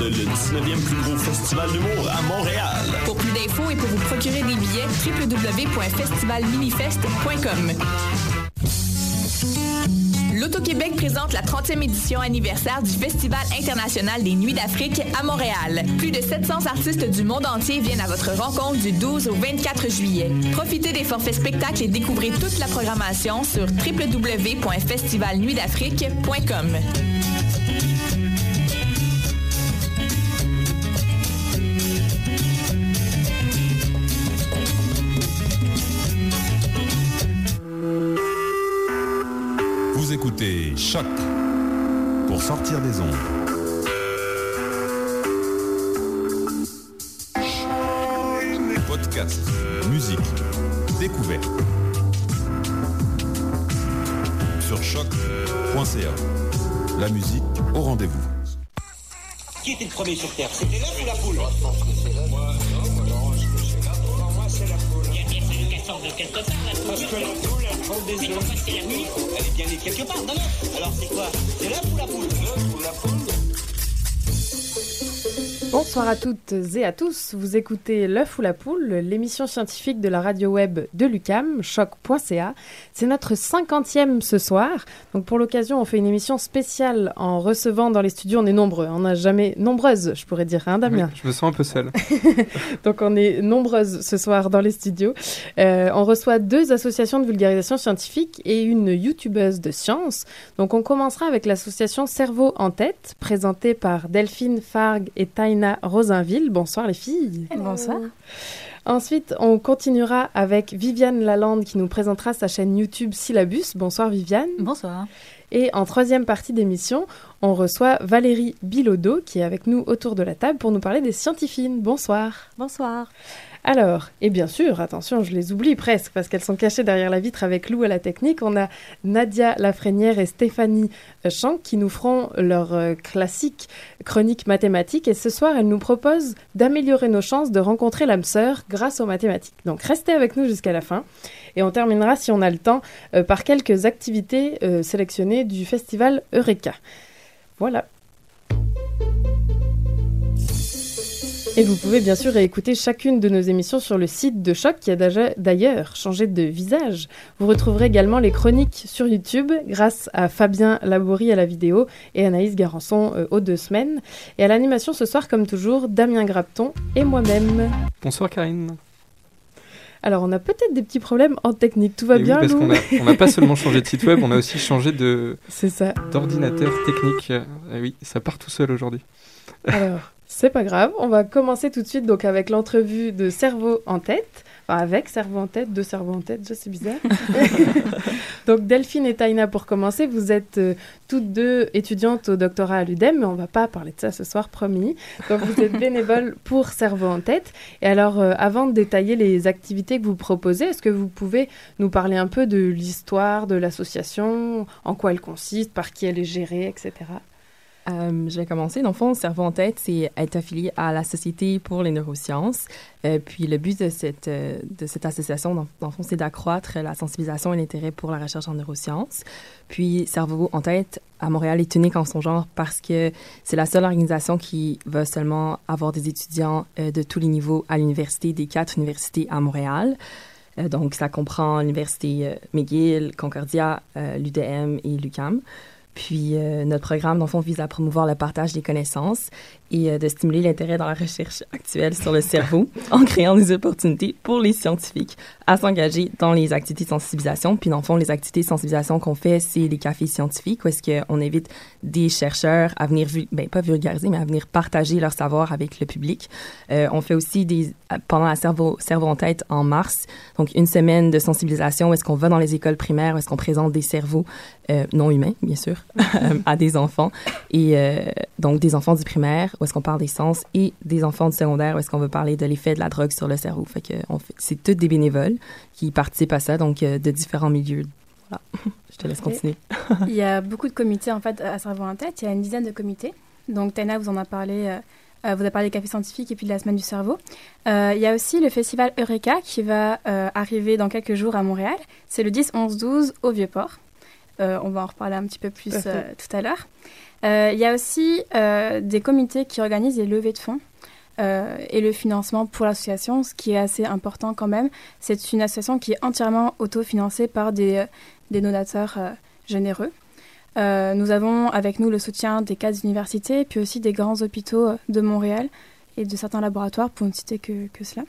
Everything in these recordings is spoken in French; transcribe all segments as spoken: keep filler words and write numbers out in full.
le dix-neuvième plus gros festival d'humour à Montréal. Pour plus d'infos et pour vous procurer des billets, w w w point festival minifest point com. L'Auto-Québec présente la trentième édition anniversaire du Festival international des Nuits d'Afrique à Montréal. Plus de sept cents artistes du monde entier viennent à votre rencontre du douze au vingt-quatre juillet. Profitez des forfaits spectacles et découvrez toute la programmation sur w w w point festival nuits d'afrique point com. Écoutez Choc pour sortir des ondes. Podcast, musique, découverte. Sur choc point c a. La musique au rendez-vous. Qui était le premier sur Terre? C'était l'œuf ou la poule? Moi, je pense que c'est l'œuf. Moi, non, moi, non, je pense que c'est l'œuf. Pour moi, c'est la poule. Il y a bien fallu qu'elle sorte de quelque part, la poule. Parce que la poule, elle prend des œufs. C'est la nuit. Elle est bien née quelque part dans l'œuf. Alors c'est quoi? C'est l'œuf ou la poule? L'œuf ou la poule? Bonsoir à toutes et à tous. Vous écoutez L'œuf ou la poule, l'émission scientifique de la radio web de l'U Q A M, choc point c a. C'est notre cinquantième ce soir. Donc pour l'occasion, on fait une émission spéciale en recevant dans les studios. On est nombreux. On n'a jamais nombreuses, je pourrais dire, hein, Damien? Oui, je me sens un peu seule. Donc on est nombreuses ce soir dans les studios. Euh, on reçoit deux associations de vulgarisation scientifique et une youtubeuse de science. Donc on commencera avec l'association Cerveau en Tête, présentée par Delphine Fargue et Thaïlèna Rosainvil. Bonsoir les filles. Hello. Bonsoir. Ensuite, on continuera avec Viviane Lalande qui nous présentera sa chaîne YouTube Syllabus. Bonsoir Viviane. Bonsoir. Et en troisième partie d'émission, on reçoit Valérie Bilodeau qui est avec nous autour de la table pour nous parler des scientifines. Bonsoir. Bonsoir. Alors, et bien sûr, attention, je les oublie presque parce qu'elles sont cachées derrière la vitre avec Lou à la technique. On a Nadia Lafrenière et Stéphanie Chan qui nous feront leur euh, classique chronique mathématique. Et ce soir, elles nous proposent d'améliorer nos chances de rencontrer l'âme sœur grâce aux mathématiques. Donc, restez avec nous jusqu'à la fin. Et on terminera, si on a le temps, euh, par quelques activités euh, sélectionnées du Festival Eureka. Voilà. Et vous pouvez bien sûr écouter chacune de nos émissions sur le site de Choc qui a d'ailleurs changé de visage. Vous retrouverez également les chroniques sur YouTube grâce à Fabien Labori à la vidéo et Anaïs Garançon euh, aux deux semaines. Et à l'animation ce soir, comme toujours, Damien Grapton et moi-même. Bonsoir Karine. Alors on a peut-être des petits problèmes en technique, tout va et bien oui, parce Lou qu'on n'a pas seulement changé de site web, on a aussi changé de, c'est ça, d'ordinateur technique. Et oui, ça part tout seul aujourd'hui. Alors... C'est pas grave, on va commencer tout de suite donc avec l'entrevue de Cerveau en Tête, enfin avec Cerveau en Tête, deux cerveaux en tête, ça c'est bizarre. Donc Delphine et Thaïlèna, pour commencer, vous êtes euh, toutes deux étudiantes au doctorat à l'U D E M, mais on va pas parler de ça ce soir, promis. Donc vous êtes bénévoles pour Cerveau en Tête. Et alors, euh, avant de détailler les activités que vous proposez, est-ce que vous pouvez nous parler un peu de l'histoire de l'association, en quoi elle consiste, par qui elle est gérée, et cetera? Euh, je vais commencer. Dans le fond, Cerveau en Tête, c'est être affilié à la Société pour les neurosciences. Euh, puis le but de cette, euh, de cette association, dans, dans le fond, c'est d'accroître la sensibilisation et l'intérêt pour la recherche en neurosciences. Puis Cerveau en Tête, à Montréal, est unique en son genre parce que c'est la seule organisation qui va seulement avoir des étudiants euh, de tous les niveaux à l'université, des quatre universités à Montréal. Euh, donc, ça comprend l'université euh, McGill, Concordia, euh, l'U D E M et l'U Q A M. Puis, euh, notre programme, dans le fond, vise à promouvoir le partage des connaissances et euh, de stimuler l'intérêt dans la recherche actuelle sur le cerveau en créant des opportunités pour les scientifiques à s'engager dans les activités de sensibilisation. Puis, dans le fond, les activités de sensibilisation qu'on fait, c'est les cafés scientifiques où est-ce qu'on invite des chercheurs à venir, vul... ben pas vulgariser, mais à venir partager leur savoir avec le public. Euh, on fait aussi, des pendant la cerveau, cerveau en tête en mars, donc une semaine de sensibilisation où est-ce qu'on va dans les écoles primaires, où est-ce qu'on présente des cerveaux euh, non humains, bien sûr, à des enfants et euh, donc des enfants du primaire où est-ce qu'on parle des sens et des enfants du secondaire où est-ce qu'on veut parler de l'effet de la drogue sur le cerveau. Fait que on fait, c'est tous des bénévoles qui participent à ça, donc euh, de différents milieux. Voilà, je te laisse continuer. Il y a beaucoup de comités en fait à Cerveau en Tête, il y a une dizaine de comités. Donc Thaïlèna vous en a parlé, euh, vous a parlé des cafés scientifiques et puis de la semaine du cerveau. Euh, il y a aussi le festival Eureka qui va euh, arriver dans quelques jours à Montréal. C'est le dix, onze, douze au Vieux-Port. Euh, on va en reparler un petit peu plus euh, tout à l'heure. Euh, il y a aussi euh, des comités qui organisent des levées de fonds euh, et le financement pour l'association, ce qui est assez important quand même. C'est une association qui est entièrement autofinancée par des, des donateurs euh, généreux. Euh, nous avons avec nous le soutien des quatre universités, puis aussi des grands hôpitaux de Montréal et de certains laboratoires, pour ne citer que, que cela.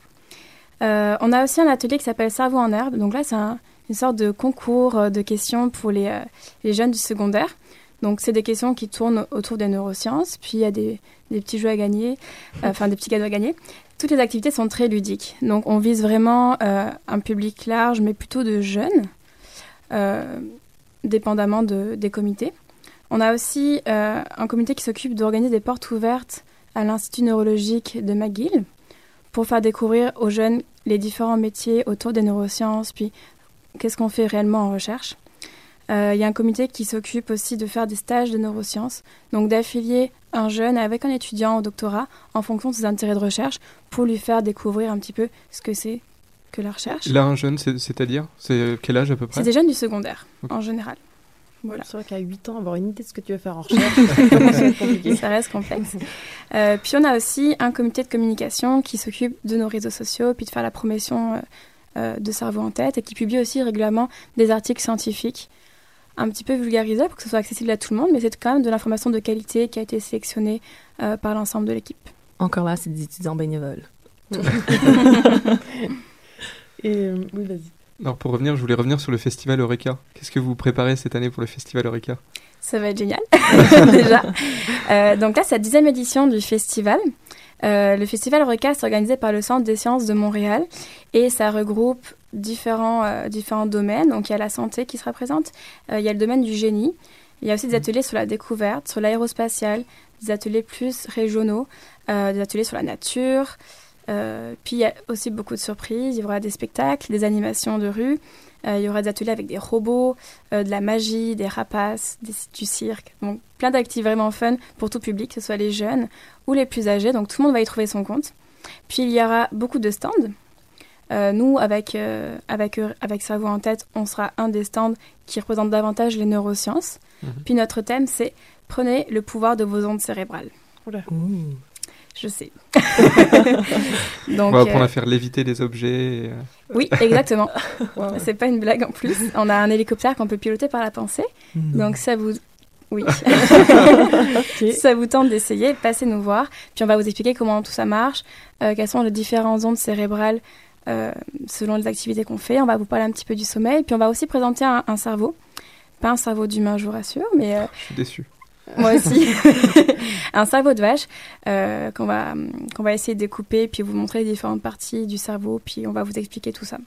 Euh, on a aussi un atelier qui s'appelle Cerveau en herbe. Donc là, c'est un, une sorte de concours de questions pour les, euh, les jeunes du secondaire. Donc, c'est des questions qui tournent autour des neurosciences. Puis, il y a des, des petits jeux à gagner, enfin, euh, des petits cadeaux à gagner. Toutes les activités sont très ludiques. Donc, on vise vraiment euh, un public large, mais plutôt de jeunes, euh, dépendamment de, des comités. On a aussi euh, un comité qui s'occupe d'organiser des portes ouvertes à l'Institut neurologique de McGill pour faire découvrir aux jeunes les différents métiers autour des neurosciences, puis qu'est-ce qu'on fait réellement en recherche. Il euh, y a un comité qui s'occupe aussi de faire des stages de neurosciences, donc d'affilier un jeune avec un étudiant au doctorat en fonction de ses intérêts de recherche pour lui faire découvrir un petit peu ce que c'est que la recherche. Là, un jeune, c'est, c'est-à-dire c'est quel âge à peu près? C'est des jeunes du secondaire, okay. En général. Voilà. C'est vrai qu'à huit ans, avoir une idée de ce que tu veux faire en recherche, c'est compliqué. Ça reste complexe. Euh, puis on a aussi un comité de communication qui s'occupe de nos réseaux sociaux, puis de faire la promotion euh, euh, de Cerveau en Tête, et qui publie aussi régulièrement des articles scientifiques un petit peu vulgarisés pour que ce soit accessible à tout le monde, mais c'est quand même de l'information de qualité qui a été sélectionnée euh, par l'ensemble de l'équipe. Encore là, c'est des étudiants bénévoles. Et euh, oui, vas-y. Alors pour revenir, je voulais revenir sur le Festival Eureka. Qu'est-ce que vous préparez cette année pour le Festival Eureka? Ça va être génial, déjà. Euh, donc là, c'est la dixième édition du festival. Euh, le Festival Eureka, c'est organisé par le Centre des sciences de Montréal et ça regroupe différents, euh, différents domaines. Donc il y a la santé qui sera présente, euh, il y a le domaine du génie, il y a aussi des ateliers sur la découverte, sur l'aérospatiale, des ateliers plus régionaux, euh, des ateliers sur la nature... Euh, puis il y a aussi beaucoup de surprises, il y aura des spectacles, des animations de rue, euh, il y aura des ateliers avec des robots, euh, de la magie, des rapaces, des, du cirque. Donc plein d'activités vraiment fun pour tout public, que ce soit les jeunes ou les plus âgés, donc tout le monde va y trouver son compte. Puis il y aura beaucoup de stands. Euh, nous, avec, euh, avec, avec Cerveau en Tête, on sera un des stands qui représente davantage les neurosciences. Mmh. Puis notre thème, c'est « Prenez le pouvoir de vos ondes cérébrales ». Oula. Mmh. Je sais. Donc, on va apprendre euh... à faire léviter des objets. Et... Oui, exactement. Wow. C'est pas une blague en plus. On a un hélicoptère qu'on peut piloter par la pensée. Mmh. Donc ça vous... Oui. Okay. Ça vous tente d'essayer, passez nous voir. Puis on va vous expliquer comment tout ça marche, euh, quelles sont les différentes ondes cérébrales euh, selon les activités qu'on fait. On va vous parler un petit peu du sommeil. Puis on va aussi présenter un, un cerveau. Pas un cerveau d'humain, je vous rassure, mais... Euh... Je suis déçue. Moi aussi, un cerveau de vache euh, qu'on va, qu'on va essayer de découper, puis vous montrer les différentes parties du cerveau, puis on va vous expliquer tout ça.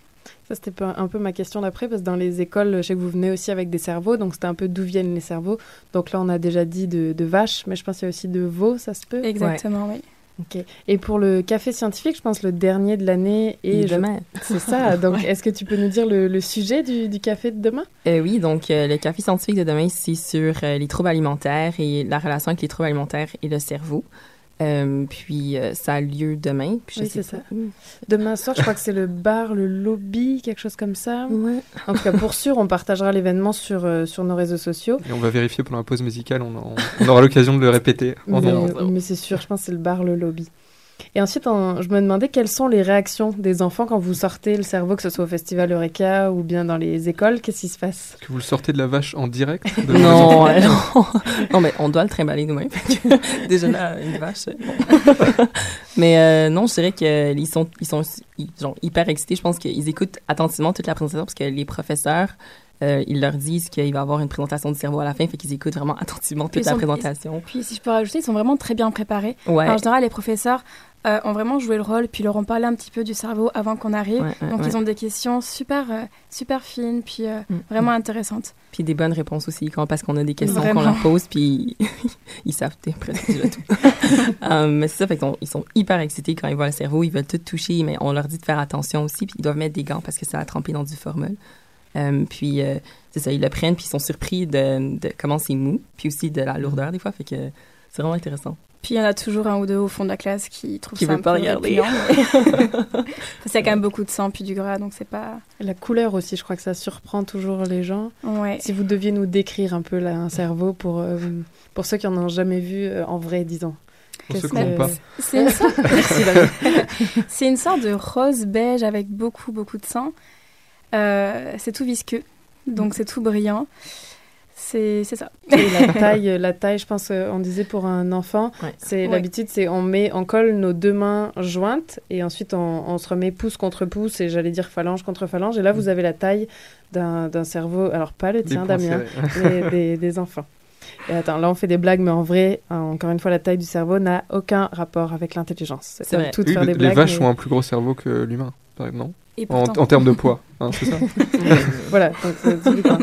Ça, c'était un peu ma question d'après, parce que dans les écoles, je sais que vous venez aussi avec des cerveaux, donc c'était un peu d'où viennent les cerveaux. Donc là, on a déjà dit de, de vache, mais je pense qu'il y a aussi de veau, ça se peut? Exactement, ouais. Oui. Okay. Et pour le café scientifique, je pense le dernier de l'année est demain. Je... C'est ça. Donc, ouais. Est-ce que tu peux nous dire le, le sujet du, du café de demain? Euh, oui, donc euh, le café scientifique de demain, c'est sur euh, les troubles alimentaires et la relation avec les troubles alimentaires et le cerveau. Euh, puis euh, ça a lieu demain. Puis je oui, sais c'est pas. Ça. Mmh. Demain soir, je crois que c'est le bar, le lobby, quelque chose comme ça. Ouais. En tout cas, pour sûr, on partagera l'événement sur, euh, sur nos réseaux sociaux. Et on va vérifier pendant la pause musicale, on, on, on aura l'occasion de le répéter. Mais, euh, mais c'est sûr, je pense que c'est le bar, le lobby. Et ensuite, on, je me demandais quelles sont les réactions des enfants quand vous sortez le cerveau, que ce soit au Festival Eureka ou bien dans les écoles, qu'est-ce qui se passe? Est-ce que vous le sortez de la vache en direct? Non, euh, non. Non, mais on doit le trimballer nous-mêmes. Déjà là, une vache, bon. Mais euh, non, je dirais qu'ils sont, ils sont ils, genre, hyper excités. Je pense qu'ils écoutent attentivement toute la présentation parce que les professeurs... Euh, ils leur disent qu'il va y avoir une présentation du cerveau à la fin, fait qu'ils écoutent vraiment attentivement toute la présentation. Puis, puis, si je peux rajouter, ils sont vraiment très bien préparés. Ouais. Alors, en général, les professeurs euh, ont vraiment joué le rôle, puis ils leur ont parlé un petit peu du cerveau avant qu'on arrive. Ouais, Donc, ouais. ils ont des questions super, euh, super fines, puis euh, mmh, vraiment mmh. intéressantes. Puis des bonnes réponses aussi, quand, parce qu'on a des questions vraiment. Qu'on leur pose, puis ils savent presque déjà tout. um, mais c'est ça, fait qu'ils sont hyper excités quand ils voient le cerveau, ils veulent tout toucher, mais on leur dit de faire attention aussi, puis ils doivent mettre des gants parce que ça a trempé dans du formol. Euh, puis euh, c'est ça, ils le prennent puis ils sont surpris de, de comment c'est mou puis aussi de la lourdeur des fois, fait que c'est vraiment intéressant. Puis il y en a toujours un ou deux au fond de la classe qui trouvent qui ça un peu répugnant. Parce qu'il y a quand même beaucoup de sang puis du gras, donc c'est pas... La couleur aussi, je crois que ça surprend toujours les gens. Ouais. Si vous deviez nous décrire un peu là, un cerveau pour, euh, pour ceux qui n'en ont jamais vu euh, en vrai, disons. Pour ceux qui n'ont pas. C'est une, sorte... c'est une sorte de rose beige avec beaucoup, beaucoup de sang. Euh, c'est tout visqueux, donc c'est tout brillant. C'est, c'est ça. Et la taille, la taille, je pense, on disait pour un enfant, ouais. c'est, l'habitude, c'est on, met, on colle nos deux mains jointes et ensuite on, on se remet pouce contre pouce et j'allais dire phalange contre phalange. Et là, mmh. vous avez la taille d'un, d'un cerveau, alors pas le tien, Damien, mais des, des enfants. Et attends, là on fait des blagues, mais en vrai, hein, encore une fois, la taille du cerveau n'a aucun rapport avec l'intelligence. C'est, c'est vrai. Tout faire des blagues, les vaches mais... ont un plus gros cerveau que l'humain, par exemple, non ? Et pourtant... en, en termes de poids, hein, c'est ça ? Voilà, donc c'est tout le temps.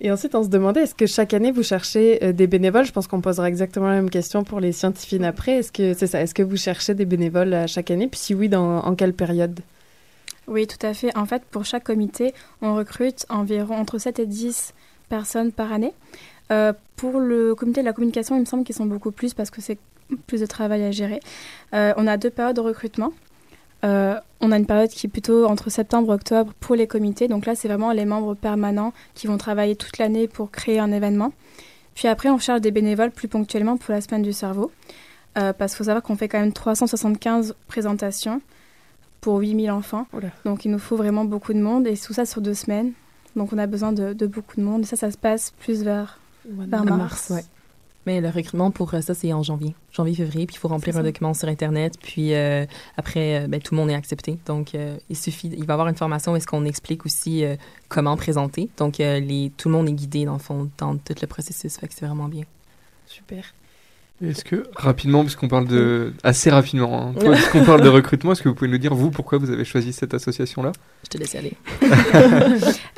Et ensuite, on se demandait, est-ce que chaque année, vous cherchez euh, des bénévoles ? Je pense qu'on posera exactement la même question pour les scientifiques après. Est-ce que, c'est ça, est-ce que vous cherchez des bénévoles à chaque année ? Puis si oui, dans, en quelle période ? Oui, tout à fait. En fait, pour chaque comité, on recrute environ entre sept et dix personnes par année. Euh, pour le comité de la communication, il me semble qu'ils sont beaucoup plus parce que c'est plus de travail à gérer. Euh, on a deux périodes de recrutement. Euh, on a une période qui est plutôt entre septembre et octobre pour les comités. Donc là, c'est vraiment les membres permanents qui vont travailler toute l'année pour créer un événement. Puis après, on cherche des bénévoles plus ponctuellement pour la semaine du cerveau. Euh, parce qu'il faut savoir qu'on fait quand même trois cent soixante-quinze présentations pour huit mille enfants. Oula. Donc il nous faut vraiment beaucoup de monde et tout ça sur deux semaines. Donc on a besoin de, de beaucoup de monde. Et ça, ça se passe plus vers, ouais, vers mars. mars ouais. Mais le recrutement pour ça, c'est en janvier, janvier-février, puis il faut remplir un document sur Internet, puis euh, après, ben, tout le monde est accepté. Donc, euh, il suffit, il va y avoir une formation où est-ce qu'on explique aussi euh, comment présenter. Donc, euh, les, tout le monde est guidé, dans le fond, dans tout le processus, fait que c'est vraiment bien. Super. Et est-ce que, rapidement, puisqu'on parle de... assez rapidement, hein, puisqu'on parle de recrutement, est-ce que vous pouvez nous dire, vous, pourquoi vous avez choisi cette association-là ? Je te laisse aller.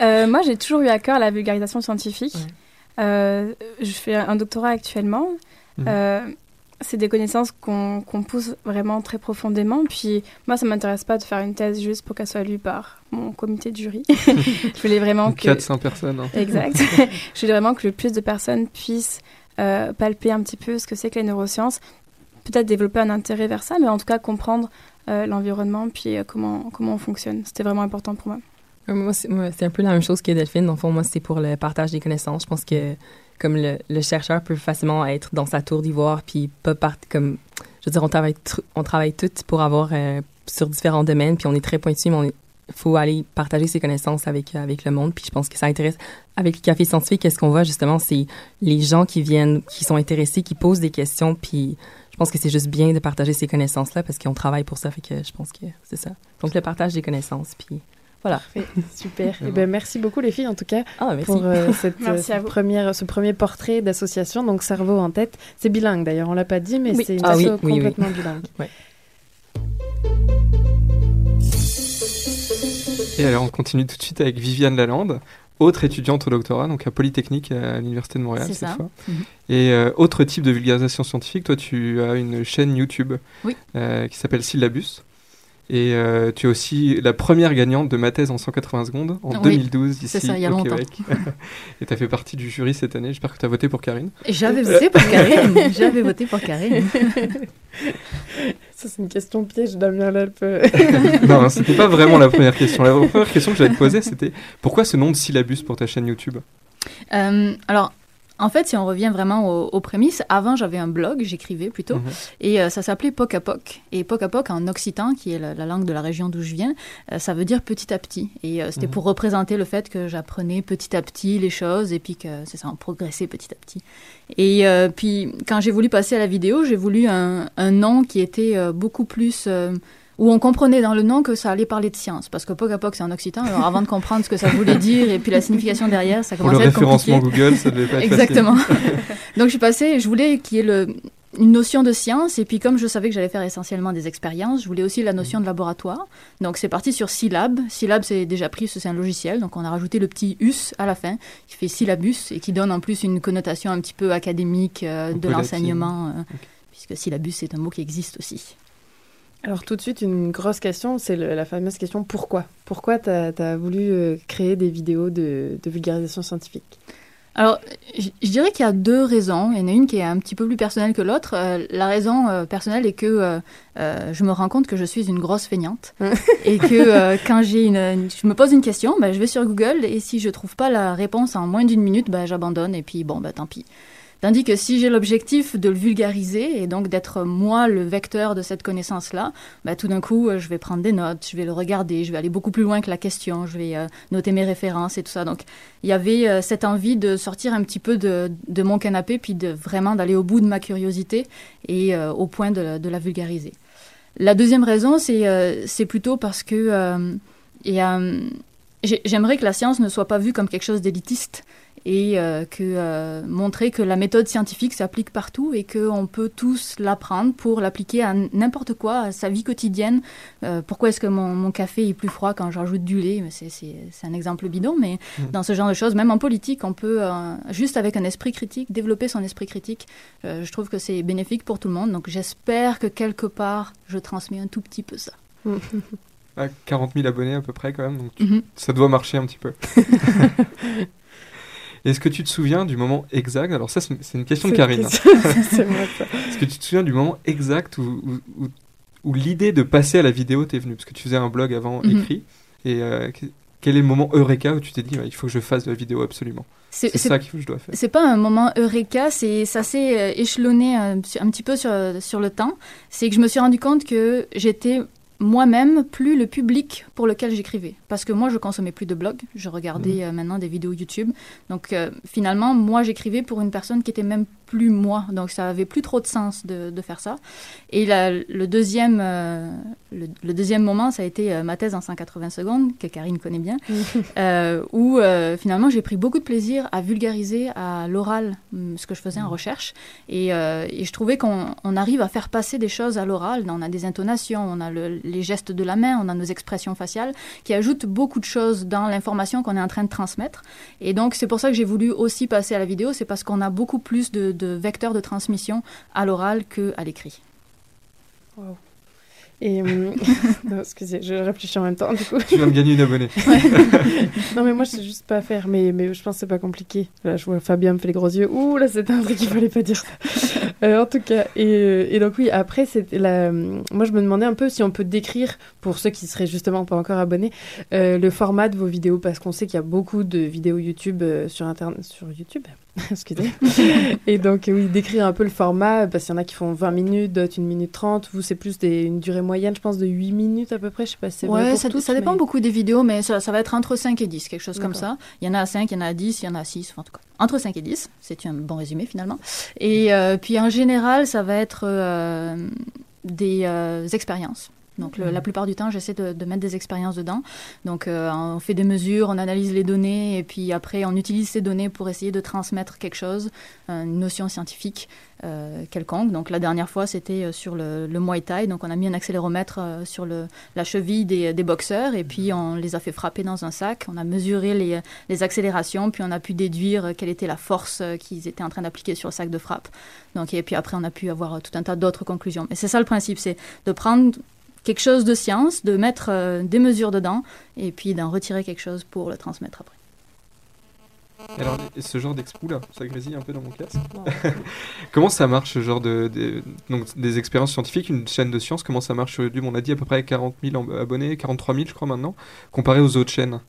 euh, moi, j'ai toujours eu à cœur la vulgarisation scientifique. Ouais. Euh, je fais un doctorat actuellement. Mmh. Euh, c'est des connaissances qu'on, qu'on pousse vraiment très profondément. Puis moi, ça ne m'intéresse pas de faire une thèse juste pour qu'elle soit lue par mon comité de jury. Je voulais vraiment que... quatre cents personnes. Hein. Exact. Je voulais vraiment que le plus de personnes puissent euh, palper un petit peu ce que c'est que les neurosciences. Peut-être développer un intérêt vers ça, mais en tout cas comprendre euh, l'environnement puis euh, comment, comment on fonctionne. C'était vraiment important pour moi. Moi c'est, moi, c'est un peu la même chose que Delphine. Dans le fond, moi, c'est pour le partage des connaissances. Je pense que comme le, le chercheur peut facilement être dans sa tour d'ivoire, puis pas part, comme, je veux dire, on travaille, tr- on travaille toutes pour avoir euh, sur différents domaines, puis on est très pointu, mais il faut aller partager ses connaissances avec, avec le monde. Puis je pense que ça intéresse. Avec le café scientifique, qu'est-ce qu'on voit justement, c'est les gens qui viennent, qui sont intéressés, qui posent des questions, puis je pense que c'est juste bien de partager ces connaissances-là parce qu'on travaille pour ça, fait que je pense que c'est ça. Donc le partage des connaissances, puis... Voilà, parfait. Super. Et ben, merci beaucoup les filles en tout cas ah, pour euh, cette, euh, cette première, ce premier portrait d'association, donc Cerveau en tête. C'est bilingue d'ailleurs, on ne l'a pas dit, mais oui. c'est une ah, asso oui, complètement oui, oui. bilingue. Ouais. Et alors on continue tout de suite avec Viviane Lalande, autre étudiante au doctorat, donc à Polytechnique à l'Université de Montréal c'est cette ça. fois. Mmh. Et euh, autre type de vulgarisation scientifique, toi tu as une chaîne YouTube oui. euh, qui s'appelle Syllabus. Et euh, tu es aussi la première gagnante de ma thèse en cent quatre-vingts secondes en oui, deux mille douze ici ça, au Québec. Et tu as fait partie du jury cette année. J'espère que tu as voté pour Karine. Et j'avais voté pour Karine. J'avais voté pour Karine. Ça, c'est une question piège, Damien Lalpe. Non, c'était pas vraiment la première question. La première question que j'avais posée, c'était pourquoi ce nom de syllabus pour ta chaîne YouTube ? euh, Alors... En fait, si on revient vraiment aux, aux prémices, avant, j'avais un blog, j'écrivais plutôt, mmh. et euh, ça s'appelait Poc à Poc. Et Poc à Poc, en occitan, qui est la, la langue de la région d'où je viens, euh, ça veut dire petit à petit. Et euh, c'était mmh. pour représenter le fait que j'apprenais petit à petit les choses, et puis que c'est ça, on progressait petit à petit. Et euh, puis, quand j'ai voulu passer à la vidéo, j'ai voulu un, un nom qui était euh, beaucoup plus... Euh, où on comprenait dans le nom que ça allait parler de science. Parce que Poc à Poc, c'est en occitan. Alors, avant de comprendre ce que ça voulait dire et puis la signification derrière, ça commençait à être compliqué. Pour le référencement Google, ça devait pas être Exactement. facile. Exactement. Donc, je suis passée, je voulais qu'il y ait le, une notion de science. Et puis, comme je savais que j'allais faire essentiellement des expériences, je voulais aussi la notion de laboratoire. Donc, c'est parti sur Syllab. Syllab, c'est déjà pris, c'est un logiciel. Donc, on a rajouté le petit « us » à la fin, qui fait syllabus et qui donne en plus une connotation un petit peu académique euh, de l'enseignement. Euh, okay. Puisque syllabus, c'est un mot qui existe aussi. Alors tout de suite, une grosse question, c'est le, la fameuse question « Pourquoi ?» Pourquoi tu as voulu euh, créer des vidéos de, de vulgarisation scientifique ? Alors, je, je dirais qu'il y a deux raisons. Il y en a une qui est un petit peu plus personnelle que l'autre. Euh, la raison euh, personnelle est que euh, euh, je me rends compte que je suis une grosse feignante et que euh, quand j'ai une, une, je me pose une question, bah, je vais sur Google et si je trouve pas la réponse en moins d'une minute, bah, j'abandonne et puis bon, bah, tant pis. Tandis que si j'ai l'objectif de le vulgariser et donc d'être moi le vecteur de cette connaissance-là, bah, tout d'un coup, je vais prendre des notes, je vais le regarder, je vais aller beaucoup plus loin que la question, je vais euh, noter mes références et tout ça. Donc, il y avait euh, cette envie de sortir un petit peu de, de mon canapé puis de vraiment d'aller au bout de ma curiosité et euh, au point de, de la vulgariser. La deuxième raison, c'est, euh, c'est plutôt parce que euh, et, euh, j'ai, j'aimerais que la science ne soit pas vue comme quelque chose d'élitiste. Et euh, que, euh, montrer que la méthode scientifique s'applique partout et qu'on peut tous l'apprendre pour l'appliquer à n'importe quoi, à sa vie quotidienne. Euh, pourquoi est-ce que mon, mon café est plus froid quand j'ajoute du lait ? c'est, c'est, c'est un exemple bidon, mais mmh. dans ce genre de choses, même en politique, on peut, euh, juste avec un esprit critique, développer son esprit critique. Euh, je trouve que c'est bénéfique pour tout le monde, donc j'espère que quelque part, je transmets un tout petit peu ça. Mmh. À quarante mille abonnés à peu près quand même, donc tu, mmh. ça doit marcher un petit peu. Est-ce que tu te souviens du moment exact ? Alors ça, c'est une question c'est de Karine. Question. C'est moi, ça. Est-ce que tu te souviens du moment exact où, où, où, où l'idée de passer à la vidéo t'est venue ? Parce que tu faisais un blog avant mm-hmm. écrit. Et euh, quel est le moment Eureka où tu t'es dit bah, « il faut que je fasse de la vidéo absolument ». C'est, c'est, c'est ça que je dois faire. C'est pas un moment Eureka, c'est, ça s'est euh, échelonné un, un petit peu sur, sur le temps. C'est que je me suis rendu compte que j'étais... moi-même, plus le public pour lequel j'écrivais. Parce que moi, je consommais plus de blogs. Je regardais mmh. euh, maintenant des vidéos YouTube. Donc, euh, finalement, moi, j'écrivais pour une personne qui était même plus moi. Donc, ça avait plus trop de sens de, de faire ça. Et la, le, deuxième, euh, le, le deuxième moment, ça a été euh, ma thèse en cent quatre-vingts secondes, que Karine connaît bien, mmh. euh, où, euh, finalement, j'ai pris beaucoup de plaisir à vulgariser à l'oral ce que je faisais mmh. en recherche. Et, euh, et je trouvais qu'on on arrive à faire passer des choses à l'oral. On a des intonations, on a le... les gestes de la main, on a nos expressions faciales qui ajoutent beaucoup de choses dans l'information qu'on est en train de transmettre. Et donc, c'est pour ça que j'ai voulu aussi passer à la vidéo, c'est parce qu'on a beaucoup plus de, de vecteurs de transmission à l'oral qu'à l'écrit. Wow. Et, euh, non, excusez, je réfléchis en même temps, du coup. Tu vas me gagner une abonnée. Ouais. Non, mais moi, je sais juste pas faire, mais, mais je pense que c'est pas compliqué. Là, je vois Fabien me fait les gros yeux. Ouh, là, c'était un truc qu'il fallait pas dire ça. Euh, en tout cas, et, et donc oui, après, c'était la... moi, je me demandais un peu si on peut décrire, pour ceux qui seraient justement pas encore abonnés, euh, le format de vos vidéos, parce qu'on sait qu'il y a beaucoup de vidéos YouTube euh, sur Internet, sur YouTube. Excusez. Et donc, oui, décrire un peu le format, parce qu'il y en a qui font vingt minutes, d'autres une minute trente. Vous, c'est plus des, une durée moyenne, je pense, de huit minutes à peu près. Je sais pas si c'est ouais, vrai pour ça, toutes, ça dépend mais... beaucoup des vidéos, mais ça, ça va être entre cinq et dix, quelque chose D'accord. comme ça. Il y en a à cinq, il y en a à dix, il y en a à six, enfin, en tout cas. Entre cinq et dix, c'est un bon résumé, finalement. Et euh, puis, en général, ça va être euh, des euh, expériences. Donc, le, la plupart du temps, j'essaie de, de mettre des expériences dedans. Donc, euh, on fait des mesures, on analyse les données et puis après, on utilise ces données pour essayer de transmettre quelque chose, une notion scientifique euh, quelconque. Donc, la dernière fois, c'était sur le, le Muay Thai. Donc, on a mis un accéléromètre sur le, la cheville des, des boxeurs et puis on les a fait frapper dans un sac. On a mesuré les, les accélérations, puis on a pu déduire quelle était la force qu'ils étaient en train d'appliquer sur le sac de frappe. Donc, et puis après, on a pu avoir tout un tas d'autres conclusions. Mais c'est ça le principe, c'est de prendre... quelque chose de science, de mettre euh, des mesures dedans et puis d'en retirer quelque chose pour le transmettre après. Alors, ce genre d'expo là, ça grésille un peu dans mon casque. Comment ça marche ce genre de, de donc, des expériences scientifiques, une chaîne de science, comment ça marche sur YouTube ? On a dit à peu près quarante mille abonnés, quarante-trois mille je crois maintenant, comparé aux autres chaînes.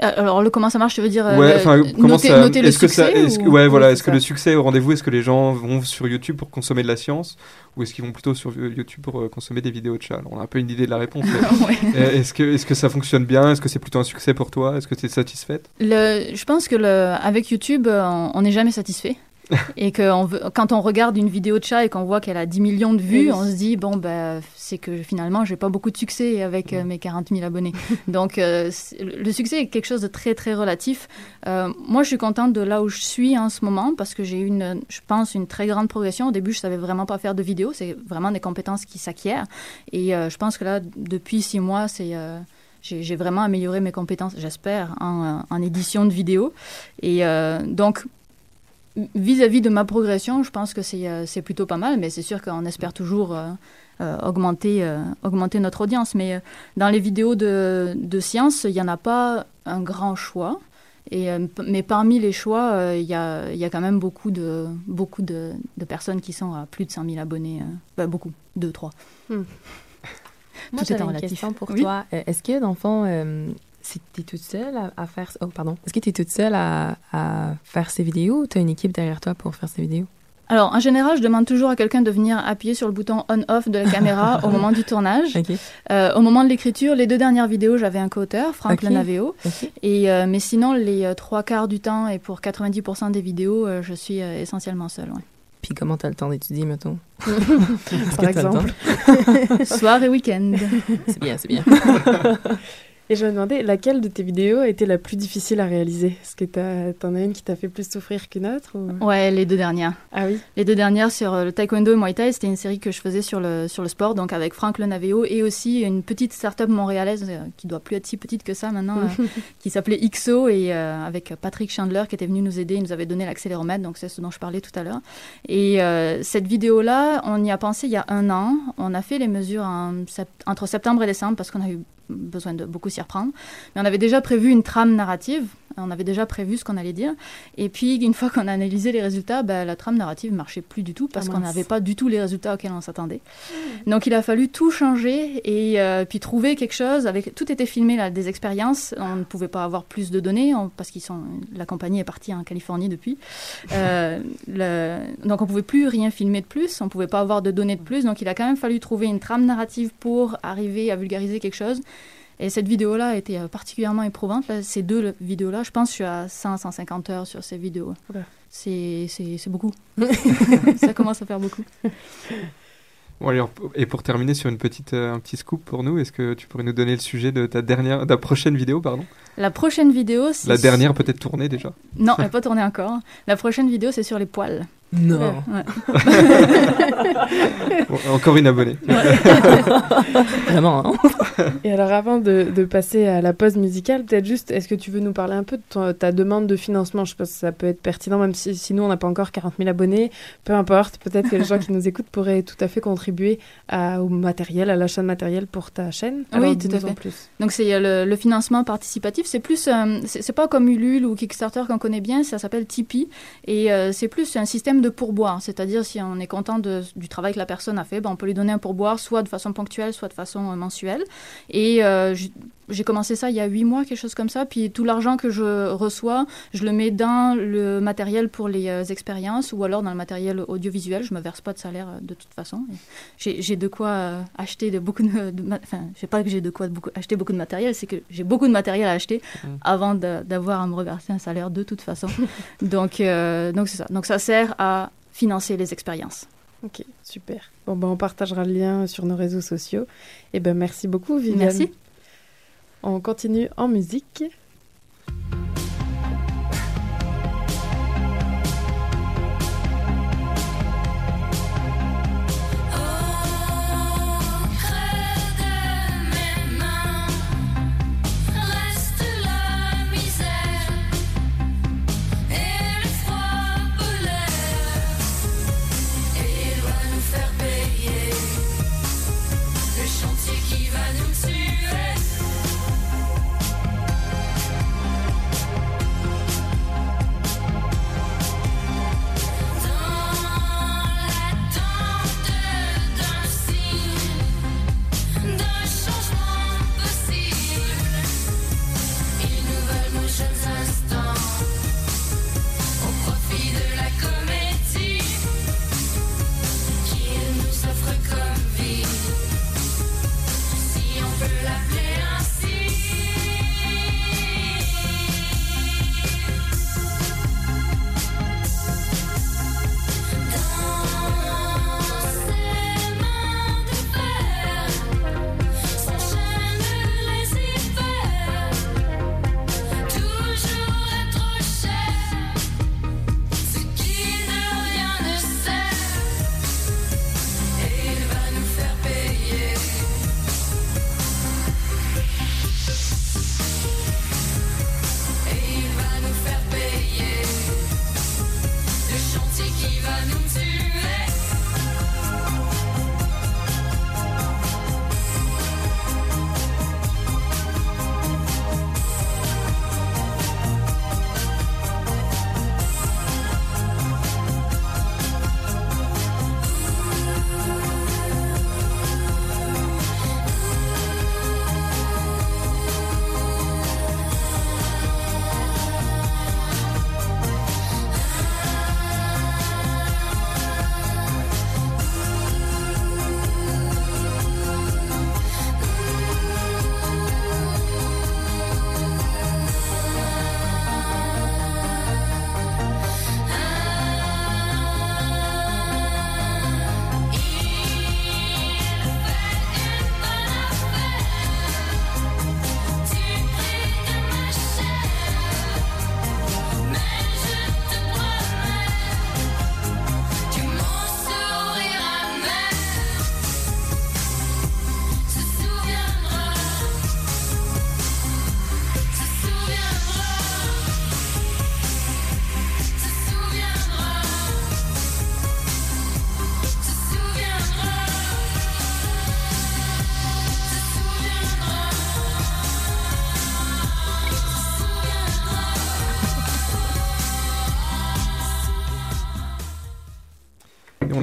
Alors, le comment ça marche, je veux dire, ouais, euh, noter, ça, noter le succès ça, est-ce que, ou... ouais, voilà, oui, est-ce que le succès est au rendez-vous ? Est-ce que les gens vont sur YouTube pour consommer de la science ? Ou est-ce qu'ils vont plutôt sur YouTube pour euh, consommer des vidéos de chat ? Alors, on a un peu une idée de la réponse. Ouais. euh, est-ce, que, est-ce que ça fonctionne bien ? Est-ce que c'est plutôt un succès pour toi ? Est-ce que tu es satisfaite ? le, Je pense que le, avec YouTube, on n'est jamais satisfait. Et que on veut, quand on regarde une vidéo de chat et qu'on voit qu'elle a dix millions de vues, oui. on se dit, bon, bah, c'est que finalement, j'ai pas beaucoup de succès avec euh, mes quarante mille abonnés. Donc, euh, le succès est quelque chose de très, très relatif. Euh, moi, je suis contente de là où je suis en ce moment parce que j'ai eu, une, je pense, une très grande progression. Au début, je savais vraiment pas faire de vidéos. C'est vraiment des compétences qui s'acquièrent. Et euh, je pense que là, depuis six mois, c'est... Euh, J'ai, j'ai vraiment amélioré mes compétences, j'espère, en, en édition de vidéos. Et euh, donc, vis-à-vis de ma progression, je pense que c'est, c'est plutôt pas mal, mais c'est sûr qu'on espère toujours euh, euh, augmenter, euh, augmenter notre audience. Mais euh, dans les vidéos de, de science, il n'y en a pas un grand choix. Et, mais parmi les choix, il euh, y, a, y a quand même beaucoup de, beaucoup de, de personnes qui sont à plus de cinq mille abonnés. Euh, bah beaucoup, deux, trois. Hmm. Moi, j'avais une relatif. question pour oui? toi. Euh, est-ce que, dans le fond, euh, tu es toute seule à, à faire... Oh, pardon. Est-ce que tu es toute seule à, à faire ces vidéos ou tu as une équipe derrière toi pour faire ces vidéos? Alors, en général, je demande toujours à quelqu'un de venir appuyer sur le bouton on-off de la caméra au moment du tournage. Okay. Euh, au moment de l'écriture, les deux dernières vidéos, j'avais un co-auteur, Franck okay. Lenaveau. Okay. Et, euh, mais sinon, les euh, trois quarts du temps et pour quatre-vingt-dix pour cent des vidéos, euh, je suis euh, essentiellement seule. Ouais. Puis comment tu as le temps d'étudier, mettons? Par exemple. Soir et week-end. C'est bien, c'est bien. Et je me demandais, laquelle de tes vidéos a été la plus difficile à réaliser? Est-ce que t'as, t'en as une qui t'a fait plus souffrir qu'une autre ou... Ouais, les deux dernières. Ah oui? Les deux dernières sur le taekwondo et Muay Thai, c'était une série que je faisais sur le, sur le sport, donc avec Franck Lenaveau et aussi une petite start-up montréalaise, euh, qui doit plus être si petite que ça maintenant, euh, qui s'appelait X O, et euh, avec Patrick Chandler qui était venu nous aider, il nous avait donné l'accéléromètre, donc c'est ce dont je parlais tout à l'heure. Et euh, cette vidéo-là, on y a pensé il y a un an, on a fait les mesures en sept... entre septembre et décembre, parce qu'on a eu besoin de beaucoup s'y reprendre. Mais on avait déjà prévu une trame narrative, on avait déjà prévu ce qu'on allait dire. Et puis, une fois qu'on a analysé les résultats, ben, la trame narrative ne marchait plus du tout parce ah qu'on n'avait pas du tout les résultats auxquels on s'attendait. Mmh. Donc, il a fallu tout changer et euh, puis trouver quelque chose. Avec... Tout était filmé, là, des expériences. On ne pouvait pas avoir plus de données on... parce que sont... la compagnie est partie en Californie depuis. Euh, le... Donc, on ne pouvait plus rien filmer de plus. On ne pouvait pas avoir de données de plus. Donc, il a quand même fallu trouver une trame narrative pour arriver à vulgariser quelque chose. Et cette vidéo-là a été particulièrement éprouvante. Là, ces deux vidéos-là, je pense que je suis à cent à cent cinquante heures sur ces vidéos. Ouais. C'est, c'est, c'est beaucoup. Ça commence à faire beaucoup. Bon, alors, et pour terminer sur une petite, euh, un petit scoop pour nous, est-ce que tu pourrais nous donner le sujet de ta, dernière, de ta prochaine vidéo pardon? La prochaine vidéo, c'est... La dernière sur... peut-être tournée déjà? Non, elle n'est pas tournée encore. La prochaine vidéo, c'est sur les poils. Non. Ouais. Bon, encore une abonnée. Vraiment. Hein. Et alors, avant de, de passer à la pause musicale, peut-être juste, est-ce que tu veux nous parler un peu de ton, ta demande de financement? Je pense que ça peut être pertinent, même si, si nous, on n'a pas encore quarante mille abonnés. Peu importe, peut-être que les gens qui nous écoutent pourraient tout à fait contribuer à, au matériel, à l'achat de matériel pour ta chaîne. Alors, oui, tout à fait. Plus. Donc, c'est le, le financement participatif. C'est plus, euh, c'est, c'est pas comme Ulule ou Kickstarter qu'on connaît bien, ça s'appelle Tipeee. Et euh, c'est plus un système de pourboire, c'est-à-dire si on est content de, du travail que la personne a fait, ben on peut lui donner un pourboire soit de façon ponctuelle, soit de façon euh, mensuelle. Et euh, j- j'ai commencé ça il y a huit mois, quelque chose comme ça, puis tout l'argent que je reçois, je le mets dans le matériel pour les euh, expériences ou alors dans le matériel audiovisuel. Je ne me verse pas de salaire euh, de toute façon. J'ai, j'ai de quoi euh, acheter de beaucoup de... de ma- enfin, je ne sais pas que j'ai de quoi de beaucoup, acheter beaucoup de matériel, c'est que j'ai beaucoup de matériel à acheter mmh. avant de, d'avoir à me reverser un salaire de toute façon. donc, euh, donc, c'est ça. Donc, ça sert à à financer les expériences. Ok, super. Bon, ben, on partagera le lien sur nos réseaux sociaux. Et ben, merci beaucoup, Viviane. Merci. On continue en musique.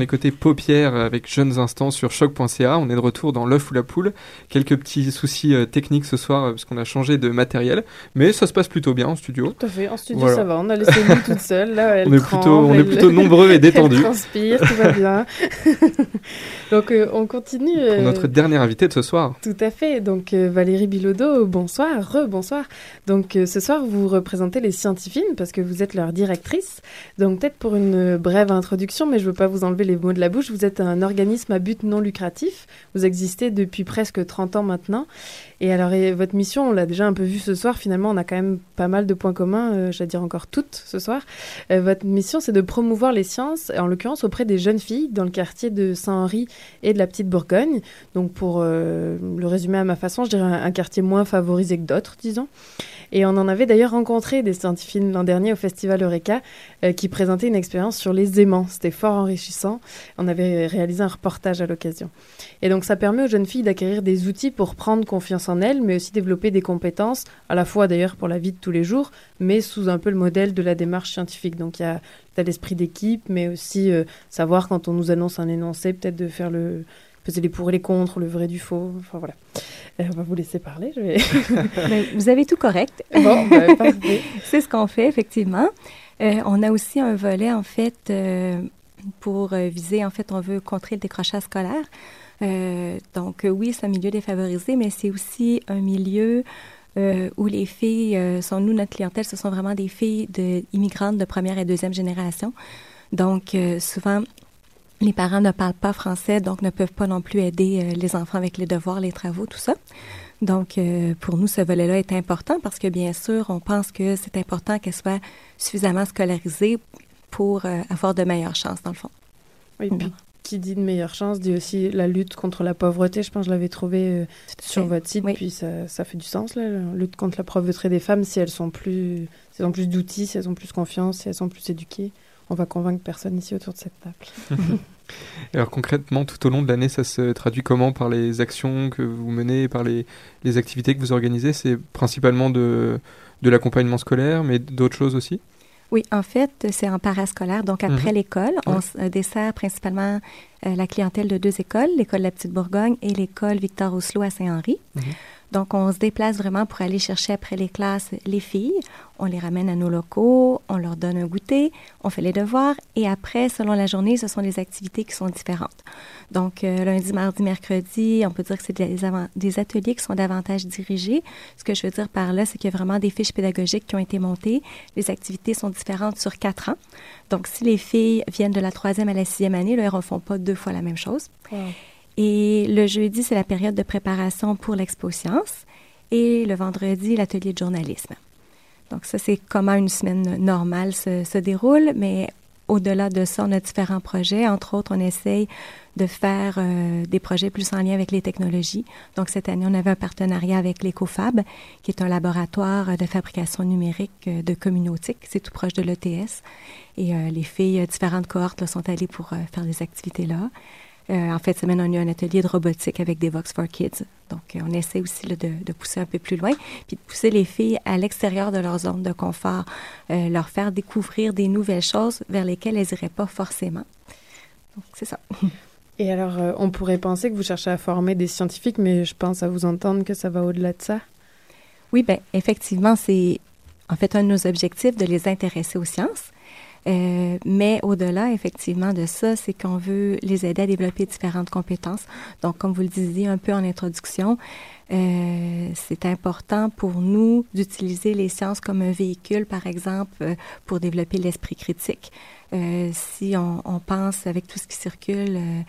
on est côté paupières avec Jeunes Instants sur choc point c a. On est de retour dans l'œuf ou la poule. Quelques petits soucis euh, techniques ce soir euh, parce qu'on a changé de matériel, mais ça se passe plutôt bien en studio. Tout à fait, en studio voilà. Ça va, on a laissé Lou toute seule. Là, elle on est tremble, plutôt, on elle... est plutôt nombreux et détendus. Elle transpire, tout va bien. Donc euh, on continue. Euh... Pour notre dernière invitée de ce soir. Tout à fait, donc euh, Valérie Bilodeau, bonsoir, re-bonsoir. Donc euh, ce soir vous représentez les scientifiques parce que vous êtes leur directrice. Donc peut-être pour une brève introduction, mais je ne veux pas vous enlever les mots de la bouche, vous êtes un organisme à but non lucratif, vous existez depuis presque trente ans maintenant. Et alors et votre mission, on l'a déjà un peu vu ce soir, finalement on a quand même pas mal de points communs, euh, j'allais dire encore toutes ce soir. Euh, votre mission c'est de promouvoir les sciences, en l'occurrence auprès des jeunes filles dans le quartier de Saint-Henri et de la Petite-Bourgogne. Donc pour euh, le résumer à ma façon, je dirais un, un quartier moins favorisé que d'autres, disons. Et on en avait d'ailleurs rencontré des scientifiques l'an dernier au Festival Eureka euh, qui présentait une expérience sur les aimants. C'était fort enrichissant. On avait réalisé un reportage à l'occasion. Et donc ça permet aux jeunes filles d'acquérir des outils pour prendre confiance en elles, mais aussi développer des compétences, à la fois d'ailleurs pour la vie de tous les jours, mais sous un peu le modèle de la démarche scientifique. Donc il y a t'as l'esprit d'équipe, mais aussi euh, savoir quand on nous annonce un énoncé, peut-être de faire le... peser les pour et les contre, le vrai du faux, enfin voilà. Euh, on va vous laisser parler. Je vais... Mais vous avez tout correct. Bon, bah, parfait. C'est ce qu'on fait, effectivement. Euh, on a aussi un volet, en fait, euh, pour viser, en fait, on veut contrer le décrochage scolaire. Euh, donc, oui, c'est un milieu défavorisé, mais c'est aussi un milieu... Euh, où les filles euh, sont, nous, notre clientèle, ce sont vraiment des filles de, immigrantes de première et deuxième génération. Donc, euh, souvent, les parents ne parlent pas français, donc ne peuvent pas non plus aider euh, les enfants avec les devoirs, les travaux, tout ça. Donc, euh, pour nous, ce volet-là est important parce que, bien sûr, on pense que c'est important qu'elles soient suffisamment scolarisées pour euh, avoir de meilleures chances, dans le fond. Oui, bien. Mmh. Qui dit de meilleure chance, dit aussi la lutte contre la pauvreté. Je pense que je l'avais trouvé euh, sur votre site, oui. Puis ça, ça fait du sens. Là, la lutte contre la pauvreté des femmes, si elles, sont plus, si elles ont plus d'outils, si elles ont plus confiance, si elles ont plus éduquées, on va convaincre personne ici autour de cette table. Alors concrètement, tout au long de l'année, ça se traduit comment par les actions que vous menez, par les, les activités que vous organisez? C'est principalement de, de l'accompagnement scolaire, mais d'autres choses aussi? Oui, en fait, c'est en parascolaire. Donc, après mmh. l'école, on ouais. dessert principalement euh, la clientèle de deux écoles, l'école La Petite-Bourgogne et l'école Victor-Oslo à Saint-Henri. Mmh. Donc, on se déplace vraiment pour aller chercher après les classes les filles. On les ramène à nos locaux, on leur donne un goûter, on fait les devoirs. Et après, selon la journée, ce sont les activités qui sont différentes. Donc, euh, lundi, mardi, mercredi, on peut dire que c'est des, avant- des ateliers qui sont davantage dirigés. Ce que je veux dire par là, c'est qu'il y a vraiment des fiches pédagogiques qui ont été montées. Les activités sont différentes sur quatre ans. Donc, si les filles viennent de la troisième à la sixième année, là, elles ne font pas deux fois la même chose. Wow. Et le jeudi, c'est la période de préparation pour l'Expo Science. Et le vendredi, l'atelier de journalisme. Donc ça, c'est comment une semaine normale se, se déroule. Mais au-delà de ça, on a différents projets. Entre autres, on essaye de faire euh, des projets plus en lien avec les technologies. Donc cette année, on avait un partenariat avec l'EcoFab, qui est un laboratoire de fabrication numérique de communautique. C'est tout proche de l'E T S. Et euh, les filles, différentes cohortes, là, sont allées pour euh, faire des activités là. Euh, en fait, cette semaine, on a eu un atelier de robotique avec des Vox for Kids. Donc, euh, on essaie aussi là, de, de pousser un peu plus loin, puis de pousser les filles à l'extérieur de leur zone de confort, euh, leur faire découvrir des nouvelles choses vers lesquelles elles n'iraient pas forcément. Donc, c'est ça. Et alors, euh, on pourrait penser que vous cherchez à former des scientifiques, mais je pense à vous entendre que ça va au-delà de ça. Oui, bien, effectivement, c'est en fait un de nos objectifs de les intéresser aux sciences. Euh, mais au-delà, effectivement, de ça, c'est qu'on veut les aider à développer différentes compétences. Donc, comme vous le disiez un peu en introduction, euh, c'est important pour nous d'utiliser les sciences comme un véhicule, par exemple, euh, pour développer l'esprit critique. Euh, si on, on pense avec tout ce qui circule euh,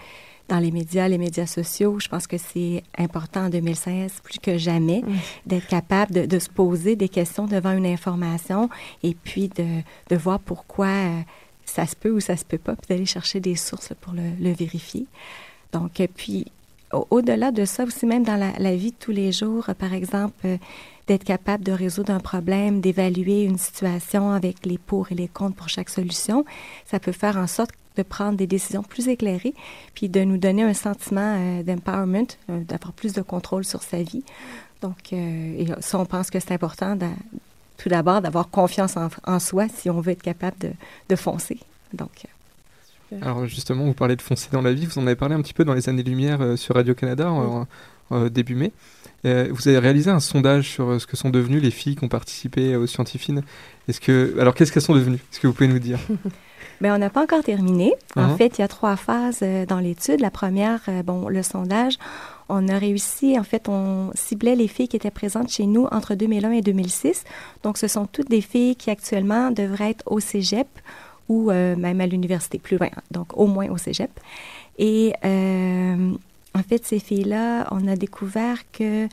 dans les médias, les médias sociaux, je pense que c'est important en deux mille seize, plus que jamais, mmh. d'être capable de, de se poser des questions devant une information et puis de, de voir pourquoi ça se peut ou ça se peut pas, puis d'aller chercher des sources pour le, le vérifier. Donc, et puis, au, au-delà de ça aussi, même dans la, la vie de tous les jours, par exemple, d'être capable de résoudre un problème, d'évaluer une situation avec les pour et les contre pour chaque solution, ça peut faire en sorte de prendre des décisions plus éclairées, puis de nous donner un sentiment euh, d'empowerment, euh, d'avoir plus de contrôle sur sa vie. Donc, euh, et ça, on pense que c'est important, d'a, tout d'abord, d'avoir confiance en, en soi si on veut être capable de, de foncer. Donc, euh. Alors justement, vous parlez de foncer dans la vie, vous en avez parlé un petit peu dans les années-lumière euh, sur Radio-Canada en, euh, début mai. Euh, vous avez réalisé un sondage sur euh, ce que sont devenues les filles qui ont participé euh, aux Scientifines. Est-ce que... Alors qu'est-ce qu'elles sont devenues? Est-ce que vous pouvez nous dire? Bien, on n'a pas encore terminé. En uh-huh. fait, il y a trois phases euh, dans l'étude. La première, euh, bon, le sondage, on a réussi, en fait, on ciblait les filles qui étaient présentes chez nous entre deux mille un et deux mille six. Donc, ce sont toutes des filles qui actuellement devraient être au cégep ou euh, même à l'université, plus loin, donc au moins au cégep. Et euh, en fait, ces filles-là, on a découvert que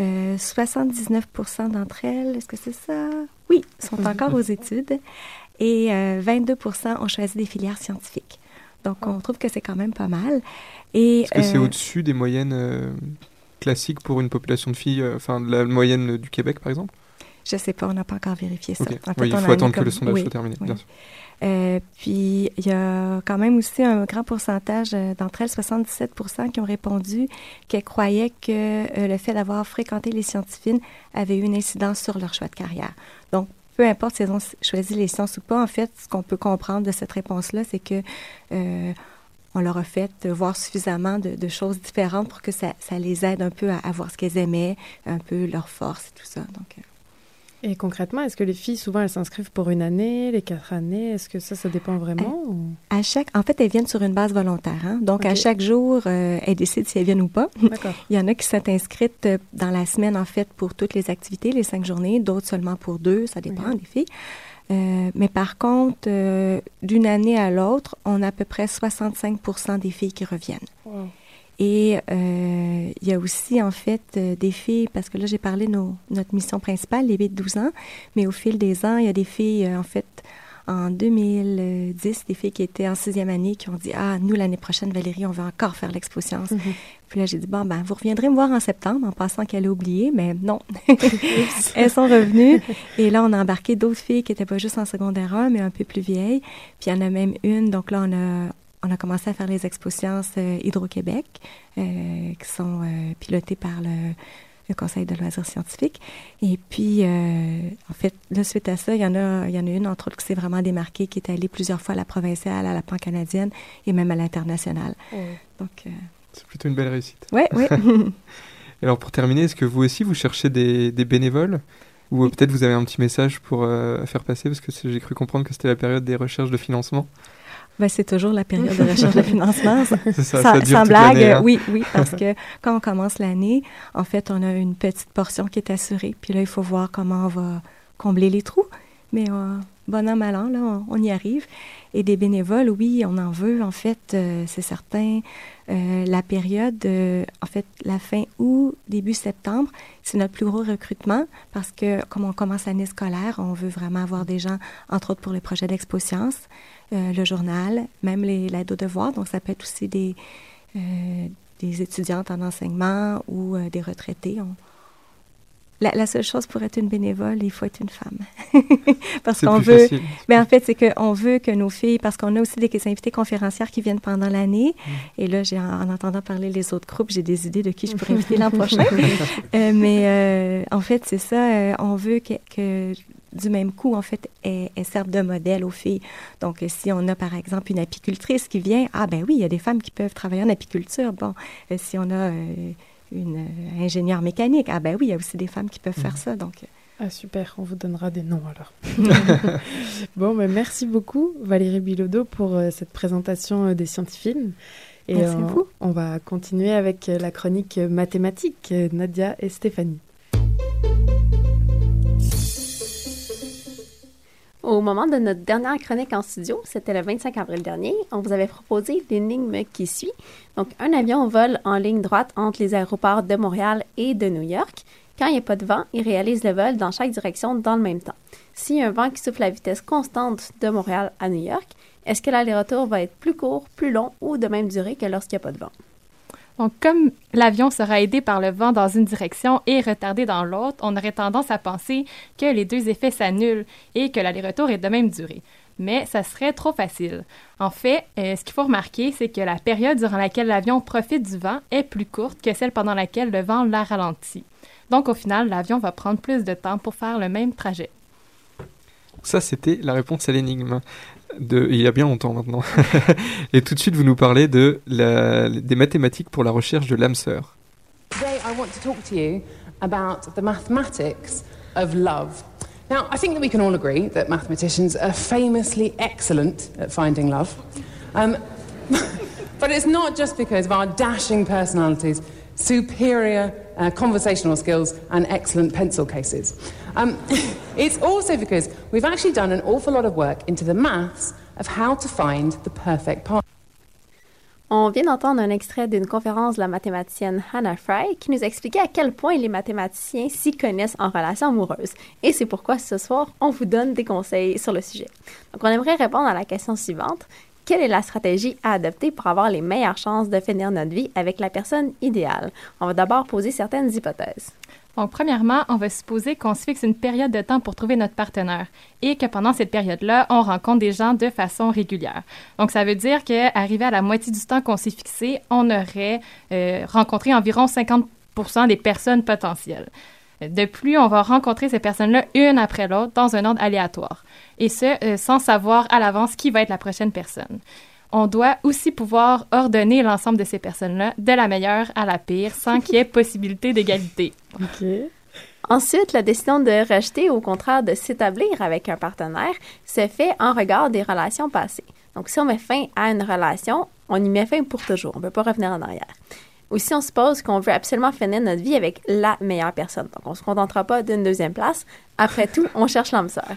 euh, soixante-dix-neuf pour cent d'entre elles, est-ce que c'est ça? Oui, sont encore aux études. Et euh, vingt-deux pour cent ont choisi des filières scientifiques. Donc, on trouve que c'est quand même pas mal. Et, est-ce que euh, c'est au-dessus des moyennes euh, classiques pour une population de filles, enfin, euh, la moyenne du Québec, par exemple? Je ne sais pas, on n'a pas encore vérifié ça. Okay. En fait, oui, il faut attendre comme... que le sondage oui, soit terminé, oui. Bien sûr. Euh, puis, il y a quand même aussi un grand pourcentage d'entre elles, soixante-dix-sept pour cent, qui ont répondu qu'elles croyaient que euh, le fait d'avoir fréquenté les scientifiques avait eu une incidence sur leur choix de carrière. Donc, peu importe si elles ont choisi les sciences ou pas, en fait, ce qu'on peut comprendre de cette réponse-là, c'est que euh, on leur a fait voir suffisamment de, de choses différentes pour que ça, ça les aide un peu à, à voir ce qu'elles aimaient, un peu leur force et tout ça. Donc, euh, et concrètement, est-ce que les filles, souvent, elles s'inscrivent pour une année, les quatre années? Est-ce que ça, ça dépend vraiment? À, ou... à chaque, en fait, elles viennent sur une base volontaire. Hein? Donc, okay. à chaque jour, euh, elles décident si elles viennent ou pas. D'accord. Il y en a qui sont inscrites dans la semaine, en fait, pour toutes les activités, les cinq journées. D'autres seulement pour deux. Ça dépend okay. des filles. Euh, mais par contre, euh, d'une année à l'autre, on a à peu près soixante-cinq pour cent des filles qui reviennent. Wow. Et euh, il y a aussi, en fait, euh, des filles, parce que là, j'ai parlé de nos, notre mission principale, les huit douze ans, mais au fil des ans, il y a des filles, euh, en fait, en deux mille dix, des filles qui étaient en sixième année qui ont dit « Ah, nous, l'année prochaine, Valérie, on veut encore faire l'expo-science. Mm-hmm. » Puis là, j'ai dit « Bon, ben, vous reviendrez me voir en septembre, en pensant qu'elle a oublié, mais non. » Elles sont revenues. Et là, on a embarqué d'autres filles qui n'étaient pas juste en secondaire un, mais un peu plus vieilles. Puis il y en a même une, donc là, on a... On a commencé à faire les expo-sciences euh, Hydro-Québec, euh, qui sont euh, pilotées par le, le Conseil de loisirs scientifiques. Et puis, euh, en fait, là, suite à ça, il y en a, il y en a une, entre autres, qui s'est vraiment démarquée, qui est allée plusieurs fois à la provinciale, à la pan-canadienne et même à l'international. Mmh. Donc, euh... c'est plutôt une belle réussite. Oui, oui. Alors, pour terminer, est-ce que vous aussi, vous cherchez des, des bénévoles? Ou euh, peut-être vous avez un petit message pour euh, faire passer? Parce que j'ai cru comprendre que c'était la période des recherches de financement. Ben, c'est toujours la période de recherche de financement. C'est ça, sans, ça dure sans blague, toute l'année, hein? oui, oui, parce que quand on commence l'année, en fait, on a une petite portion qui est assurée. Puis là, il faut voir comment on va combler les trous. Mais euh, bon an, mal an, là, on, on y arrive. Et des bénévoles, oui, on en veut, en fait, euh, c'est certain. Euh, la période, euh, en fait, la fin août, début septembre, c'est notre plus gros recrutement parce que, comme on commence l'année scolaire, on veut vraiment avoir des gens, entre autres pour les projets d'expo-sciences, euh, le journal, même les, l'aide aux devoirs. Donc, ça peut être aussi des, euh, des étudiantes en enseignement ou euh, des retraités. On, La, la seule chose pour être une bénévole, il faut être une femme. Parce c'est qu'on veut. Facile. Mais en fait, c'est qu'on veut que nos filles, parce qu'on a aussi des invités conférencières qui viennent pendant l'année. Mmh. Et là, j'ai, en, en entendant parler les autres groupes, j'ai des idées de qui je pourrais inviter l'an prochain. euh, mais euh, en fait, c'est ça. Euh, on veut que, que, du même coup, en fait, elles, elles servent de modèle aux filles. Donc, si on a, par exemple, une apicultrice qui vient, ah ben oui, il y a des femmes qui peuvent travailler en apiculture. Bon, euh, si on a. Euh, une euh, ingénieure mécanique. Ah ben oui, il y a aussi des femmes qui peuvent mmh. faire ça. Donc. Ah super, on vous donnera des noms alors. Bon, ben, merci beaucoup Valérie Bilodeau pour euh, cette présentation euh, des scientifiques. Et merci euh, beaucoup. On va continuer avec euh, la chronique euh, mathématique, euh, Nadia et Stéphanie. Au moment de notre dernière chronique en studio, c'était le vingt-cinq avril dernier, on vous avait proposé l'énigme qui suit. Donc, un avion vole en ligne droite entre les aéroports de Montréal et de New York. Quand il n'y a pas de vent, il réalise le vol dans chaque direction dans le même temps. S'il y a un vent qui souffle à vitesse constante de Montréal à New York, est-ce que l'aller-retour va être plus court, plus long ou de même durée que lorsqu'il n'y a pas de vent? Donc, comme l'avion sera aidé par le vent dans une direction et retardé dans l'autre, on aurait tendance à penser que les deux effets s'annulent et que l'aller-retour est de même durée. Mais ça serait trop facile. En fait, euh, ce qu'il faut remarquer, c'est que la période durant laquelle l'avion profite du vent est plus courte que celle pendant laquelle le vent la ralentit. Donc, au final, l'avion va prendre plus de temps pour faire le même trajet. Ça, c'était la réponse à l'énigme. de, il y a bien longtemps maintenant. Et tout de suite, vous nous parlez de la, des mathématiques pour la recherche de l'âme sœur. Today, I want to talk to you about the mathematics of love. Now, I think that we can all agree that mathematicians are famously excellent at finding love. Um, but it's not just because of our dashing personalities, superior uh, conversational skills and excellent pencil cases. Um, it's also because we've actually done an awful lot of work into the maths of how to find the perfect partner. On vient d'entendre un extrait d'une conférence de la mathématicienne Hannah Fry qui nous expliquait à quel point les mathématiciens s'y connaissent en relations amoureuses. Et c'est pourquoi ce soir, on vous donne des conseils sur le sujet. Donc, on aimerait répondre à la question suivante. Quelle est la stratégie à adopter pour avoir les meilleures chances de finir notre vie avec la personne idéale? On va d'abord poser certaines hypothèses. Donc, premièrement, on va supposer qu'on se fixe une période de temps pour trouver notre partenaire et que pendant cette période-là, on rencontre des gens de façon régulière. Donc, ça veut dire qu'arrivé à la moitié du temps qu'on s'est fixé, on aurait euh, rencontré environ cinquante pour cent des personnes potentielles. De plus, on va rencontrer ces personnes-là une après l'autre dans un ordre aléatoire et ce, euh, sans savoir à l'avance qui va être la prochaine personne. On doit aussi pouvoir ordonner l'ensemble de ces personnes-là de la meilleure à la pire sans qu'il y ait possibilité d'égalité. OK. Ensuite, la décision de rejeter ou au contraire de s'établir avec un partenaire se fait en regard des relations passées. Donc, si on met fin à une relation, on y met fin pour toujours. On ne peut pas revenir en arrière. Ou si on suppose qu'on veut absolument finir notre vie avec la meilleure personne. Donc, on ne se contentera pas d'une deuxième place. Après tout, on cherche l'âme sœur.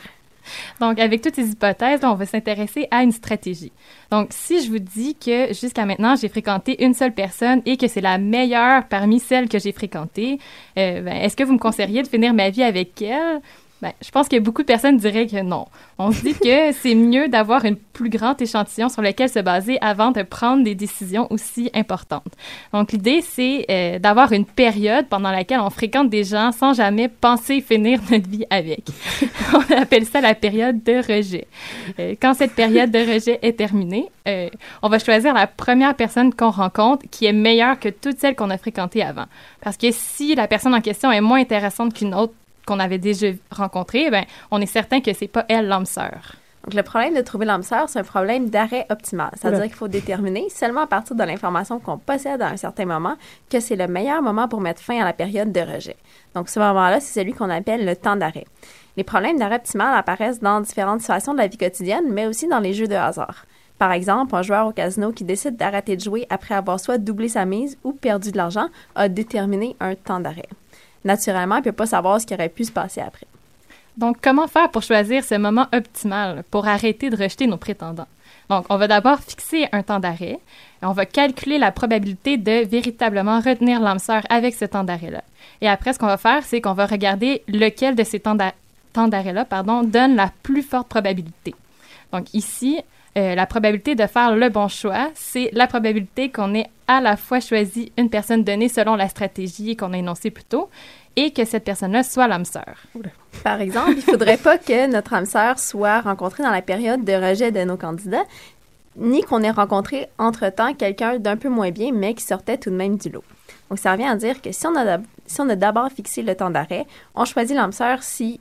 Donc, avec toutes ces hypothèses, on va s'intéresser à une stratégie. Donc, si je vous dis que jusqu'à maintenant, j'ai fréquenté une seule personne et que c'est la meilleure parmi celles que j'ai fréquentées, euh, ben, est-ce que vous me conseilleriez de finir ma vie avec elle? Ben, je pense que beaucoup de personnes diraient que non. On se dit que c'est mieux d'avoir un plus grand échantillon sur lequel se baser avant de prendre des décisions aussi importantes. Donc, l'idée, c'est euh, d'avoir une période pendant laquelle on fréquente des gens sans jamais penser finir notre vie avec. On appelle ça la période de rejet. Euh, quand cette période de rejet est terminée, euh, on va choisir la première personne qu'on rencontre qui est meilleure que toutes celles qu'on a fréquentées avant. Parce que si la personne en question est moins intéressante qu'une autre, qu'on avait déjà rencontré, ben, on est certain que c'est pas elle l'âme sœur. Donc, le problème de trouver l'âme sœur, c'est un problème d'arrêt optimal. C'est-à-dire ouais. qu'il faut déterminer, seulement à partir de l'information qu'on possède à un certain moment, que c'est le meilleur moment pour mettre fin à la période de rejet. Donc, ce moment-là, c'est celui qu'on appelle le temps d'arrêt. Les problèmes d'arrêt optimal apparaissent dans différentes situations de la vie quotidienne, mais aussi dans les jeux de hasard. Par exemple, un joueur au casino qui décide d'arrêter de jouer après avoir soit doublé sa mise ou perdu de l'argent a déterminé un temps d'arrêt. Naturellement, il ne peut pas savoir ce qui aurait pu se passer après. Donc, comment faire pour choisir ce moment optimal pour arrêter de rejeter nos prétendants? Donc, on va d'abord fixer un temps d'arrêt. On va calculer la probabilité de véritablement retenir l'âme sœur avec ce temps d'arrêt-là. Et après, ce qu'on va faire, c'est qu'on va regarder lequel de ces temps, d'a- temps d'arrêt-là pardon, donne la plus forte probabilité. Donc, ici, euh, la probabilité de faire le bon choix, c'est la probabilité qu'on ait à la fois choisi une personne donnée selon la stratégie qu'on a énoncée plus tôt et que cette personne-là soit l'âme sœur. Par exemple, il ne faudrait pas que notre âme sœur soit rencontrée dans la période de rejet de nos candidats, ni qu'on ait rencontré entre-temps quelqu'un d'un peu moins bien, mais qui sortait tout de même du lot. Donc, ça revient à dire que si on a, si on a d'abord fixé le temps d'arrêt, on choisit l'âme sœur si...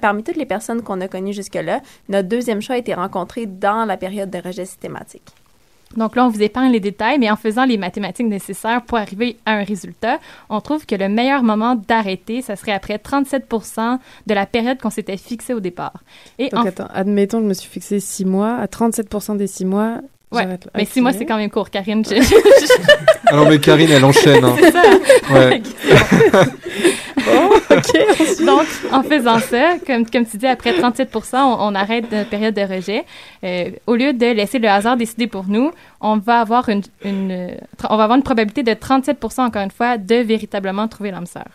Parmi toutes les personnes qu'on a connues jusque-là, notre deuxième choix a été rencontré dans la période de rejet systématique. Donc là, on vous épargne les détails, mais en faisant les mathématiques nécessaires pour arriver à un résultat, on trouve que le meilleur moment d'arrêter, ça serait après trente-sept pour cent de la période qu'on s'était fixée au départ. Et donc en... attends, admettons que je me suis fixée six mois, à trente-sept pour cent des six mois... Ouais, mais okay. six mois, c'est quand même court, Karine. Je, je, je... Alors, mais Karine, elle enchaîne. Hein. C'est ça. Ouais. Oh, OK. Donc, en faisant ça, comme, comme tu dis, après trente-sept pour cent, on, on arrête notre période de rejet. Euh, au lieu de laisser le hasard décider pour nous, on va avoir une, une, on va avoir une probabilité de trente-sept pour cent, encore une fois, de véritablement trouver l'âme sœur.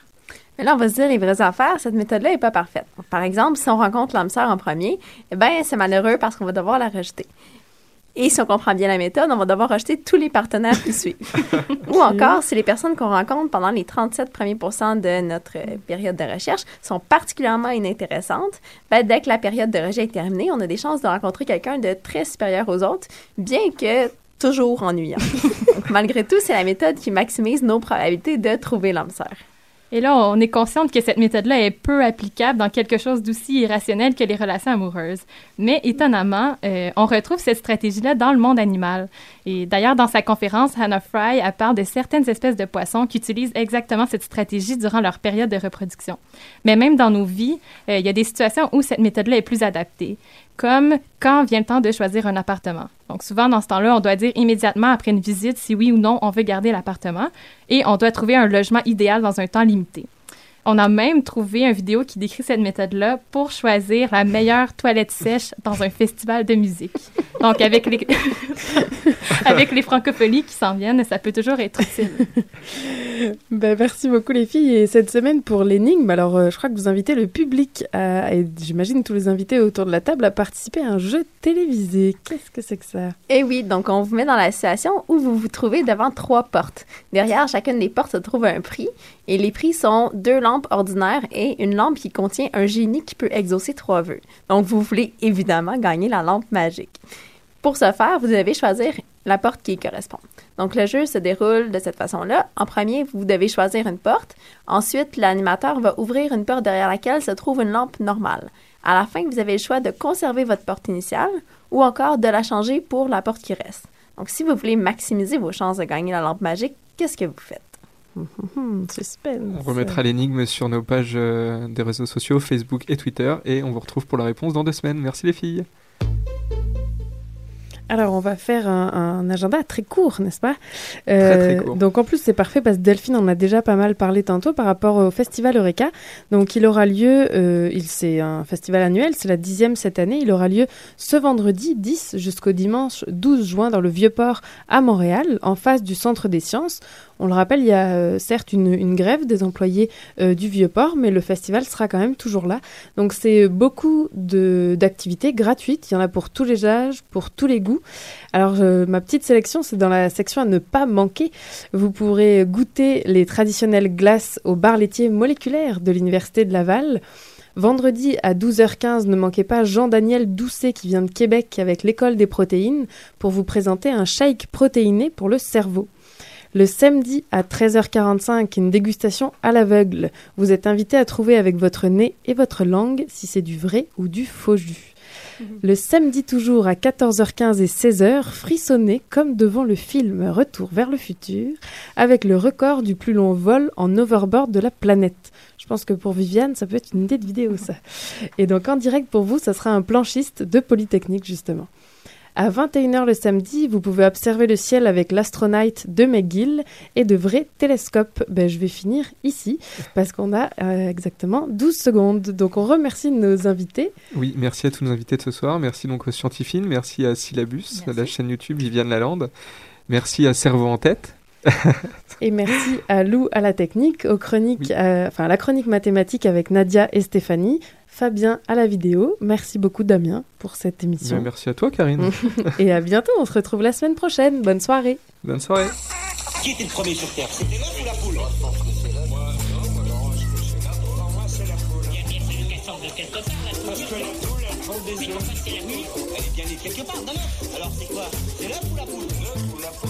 Mais là, on va se dire les vraies affaires, cette méthode-là n'est pas parfaite. Donc, par exemple, si on rencontre l'âme sœur en premier, eh bien, c'est malheureux parce qu'on va devoir la rejeter. Et si on comprend bien la méthode, on va devoir rejeter tous les partenaires qui suivent. Ou encore, si les personnes qu'on rencontre pendant les trente-sept premiers pourcents de notre période de recherche sont particulièrement inintéressantes, ben, dès que la période de rejet est terminée, on a des chances de rencontrer quelqu'un de très supérieur aux autres, bien que toujours ennuyant. Donc, malgré tout, c'est la méthode qui maximise nos probabilités de trouver l'âme sœur. Et là, on est consciente que cette méthode-là est peu applicable dans quelque chose d'aussi irrationnel que les relations amoureuses. Mais étonnamment, euh, on retrouve cette stratégie-là dans le monde animal. Et d'ailleurs, dans sa conférence, Hannah Fry elle parle de certaines espèces de poissons qui utilisent exactement cette stratégie durant leur période de reproduction. Mais même dans nos vies, euh, il y a des situations où cette méthode-là est plus adaptée, comme quand vient le temps de choisir un appartement. Donc souvent, dans ce temps-là, on doit dire immédiatement après une visite si oui ou non on veut garder l'appartement et on doit trouver un logement idéal dans un temps limité. On a même trouvé une vidéo qui décrit cette méthode-là pour choisir la meilleure toilette sèche dans un festival de musique. Donc avec les, avec les Francofolies qui s'en viennent, ça peut toujours être utile. Ben, merci beaucoup les filles. Et cette semaine pour l'énigme, alors euh, je crois que vous invitez le public, à, et j'imagine tous les invités autour de la table, à participer à un jeu télévisé. Qu'est-ce que c'est que ça? Eh oui, donc on vous met dans la situation où vous vous trouvez devant trois portes. Derrière chacune des portes se trouve un prix et les prix sont deux lampes ordinaires et une lampe qui contient un génie qui peut exaucer trois vœux. Donc vous voulez évidemment gagner la lampe magique. Pour ce faire, vous devez choisir la porte qui y correspond. Donc, le jeu se déroule de cette façon-là. En premier, vous devez choisir une porte. Ensuite, l'animateur va ouvrir une porte derrière laquelle se trouve une lampe normale. À la fin, vous avez le choix de conserver votre porte initiale ou encore de la changer pour la porte qui reste. Donc, si vous voulez maximiser vos chances de gagner la lampe magique, qu'est-ce que vous faites? Mmh, suspense. On remettra l'énigme sur nos pages euh, des réseaux sociaux, Facebook et Twitter, et on vous retrouve pour la réponse dans deux semaines. Merci les filles! Alors, on va faire un, un agenda très court, n'est-ce pas? euh, Très, très court. Donc, en plus, c'est parfait parce que Delphine en a déjà pas mal parlé tantôt par rapport au Festival Eureka. Donc, il aura lieu, euh, il, c'est un festival annuel, c'est la dixième cette année. Il aura lieu ce vendredi dix jusqu'au dimanche douze juin dans le Vieux-Port à Montréal, en face du Centre des sciences. On le rappelle, il y a euh, certes une, une grève des employés euh, du Vieux-Port, mais le festival sera quand même toujours là. Donc, c'est beaucoup de, d'activités gratuites. Il y en a pour tous les âges, pour tous les goûts. Alors, euh, ma petite sélection, c'est dans la section à ne pas manquer. Vous pourrez goûter les traditionnelles glaces au bar laitier moléculaire de l'Université de Laval. Vendredi à douze heures quinze, ne manquez pas Jean-Daniel Doucet qui vient de Québec avec l'École des protéines pour vous présenter un shake protéiné pour le cerveau. Le samedi à treize heures quarante-cinq, une dégustation à l'aveugle. Vous êtes invité à trouver avec votre nez et votre langue si c'est du vrai ou du faux jus. Le samedi toujours à quatorze heures quinze et seize heures, frissonnez comme devant le film Retour vers le futur avec le record du plus long vol en overboard de la planète. Je pense que pour Viviane, ça peut être une idée de vidéo ça. Et donc en direct pour vous, ça sera un planchiste de Polytechnique justement. À vingt et une heures le samedi, vous pouvez observer le ciel avec l'astronaute de McGill et de vrais télescopes. Ben, je vais finir ici parce qu'on a euh, exactement douze secondes. Donc, on remercie nos invités. Oui, merci à tous nos invités de ce soir. Merci donc aux Scientifines, merci à Syllabus, merci à la chaîne YouTube Viviane Lalande. Merci à Cerveau en Tête. Et merci à Lou à la technique, aux chroniques, oui. euh, enfin, à la chronique mathématique avec Nadia et Stéphanie. Fabien à la vidéo. Merci beaucoup Damien pour cette émission. Bien, merci à toi Karine. Et à bientôt, on se retrouve la semaine prochaine. Bonne soirée. Bonne soirée. Qui était le premier sur Terre? C'était l'œuf ou la poule? Je pense que c'est l'œuf. Moi, non, moi, non, je pense que c'est l'œuf. Pour moi, c'est la poule. Il y a bien fallu qu'elle sorte de quelque part, la poule. Parce que la poule, elle prend des œufs. Mais pourquoi c'est la nuit? Elle est bien née quelque part, non? Alors c'est quoi? C'est l'œuf ou la poule? L'œuf ou la poule?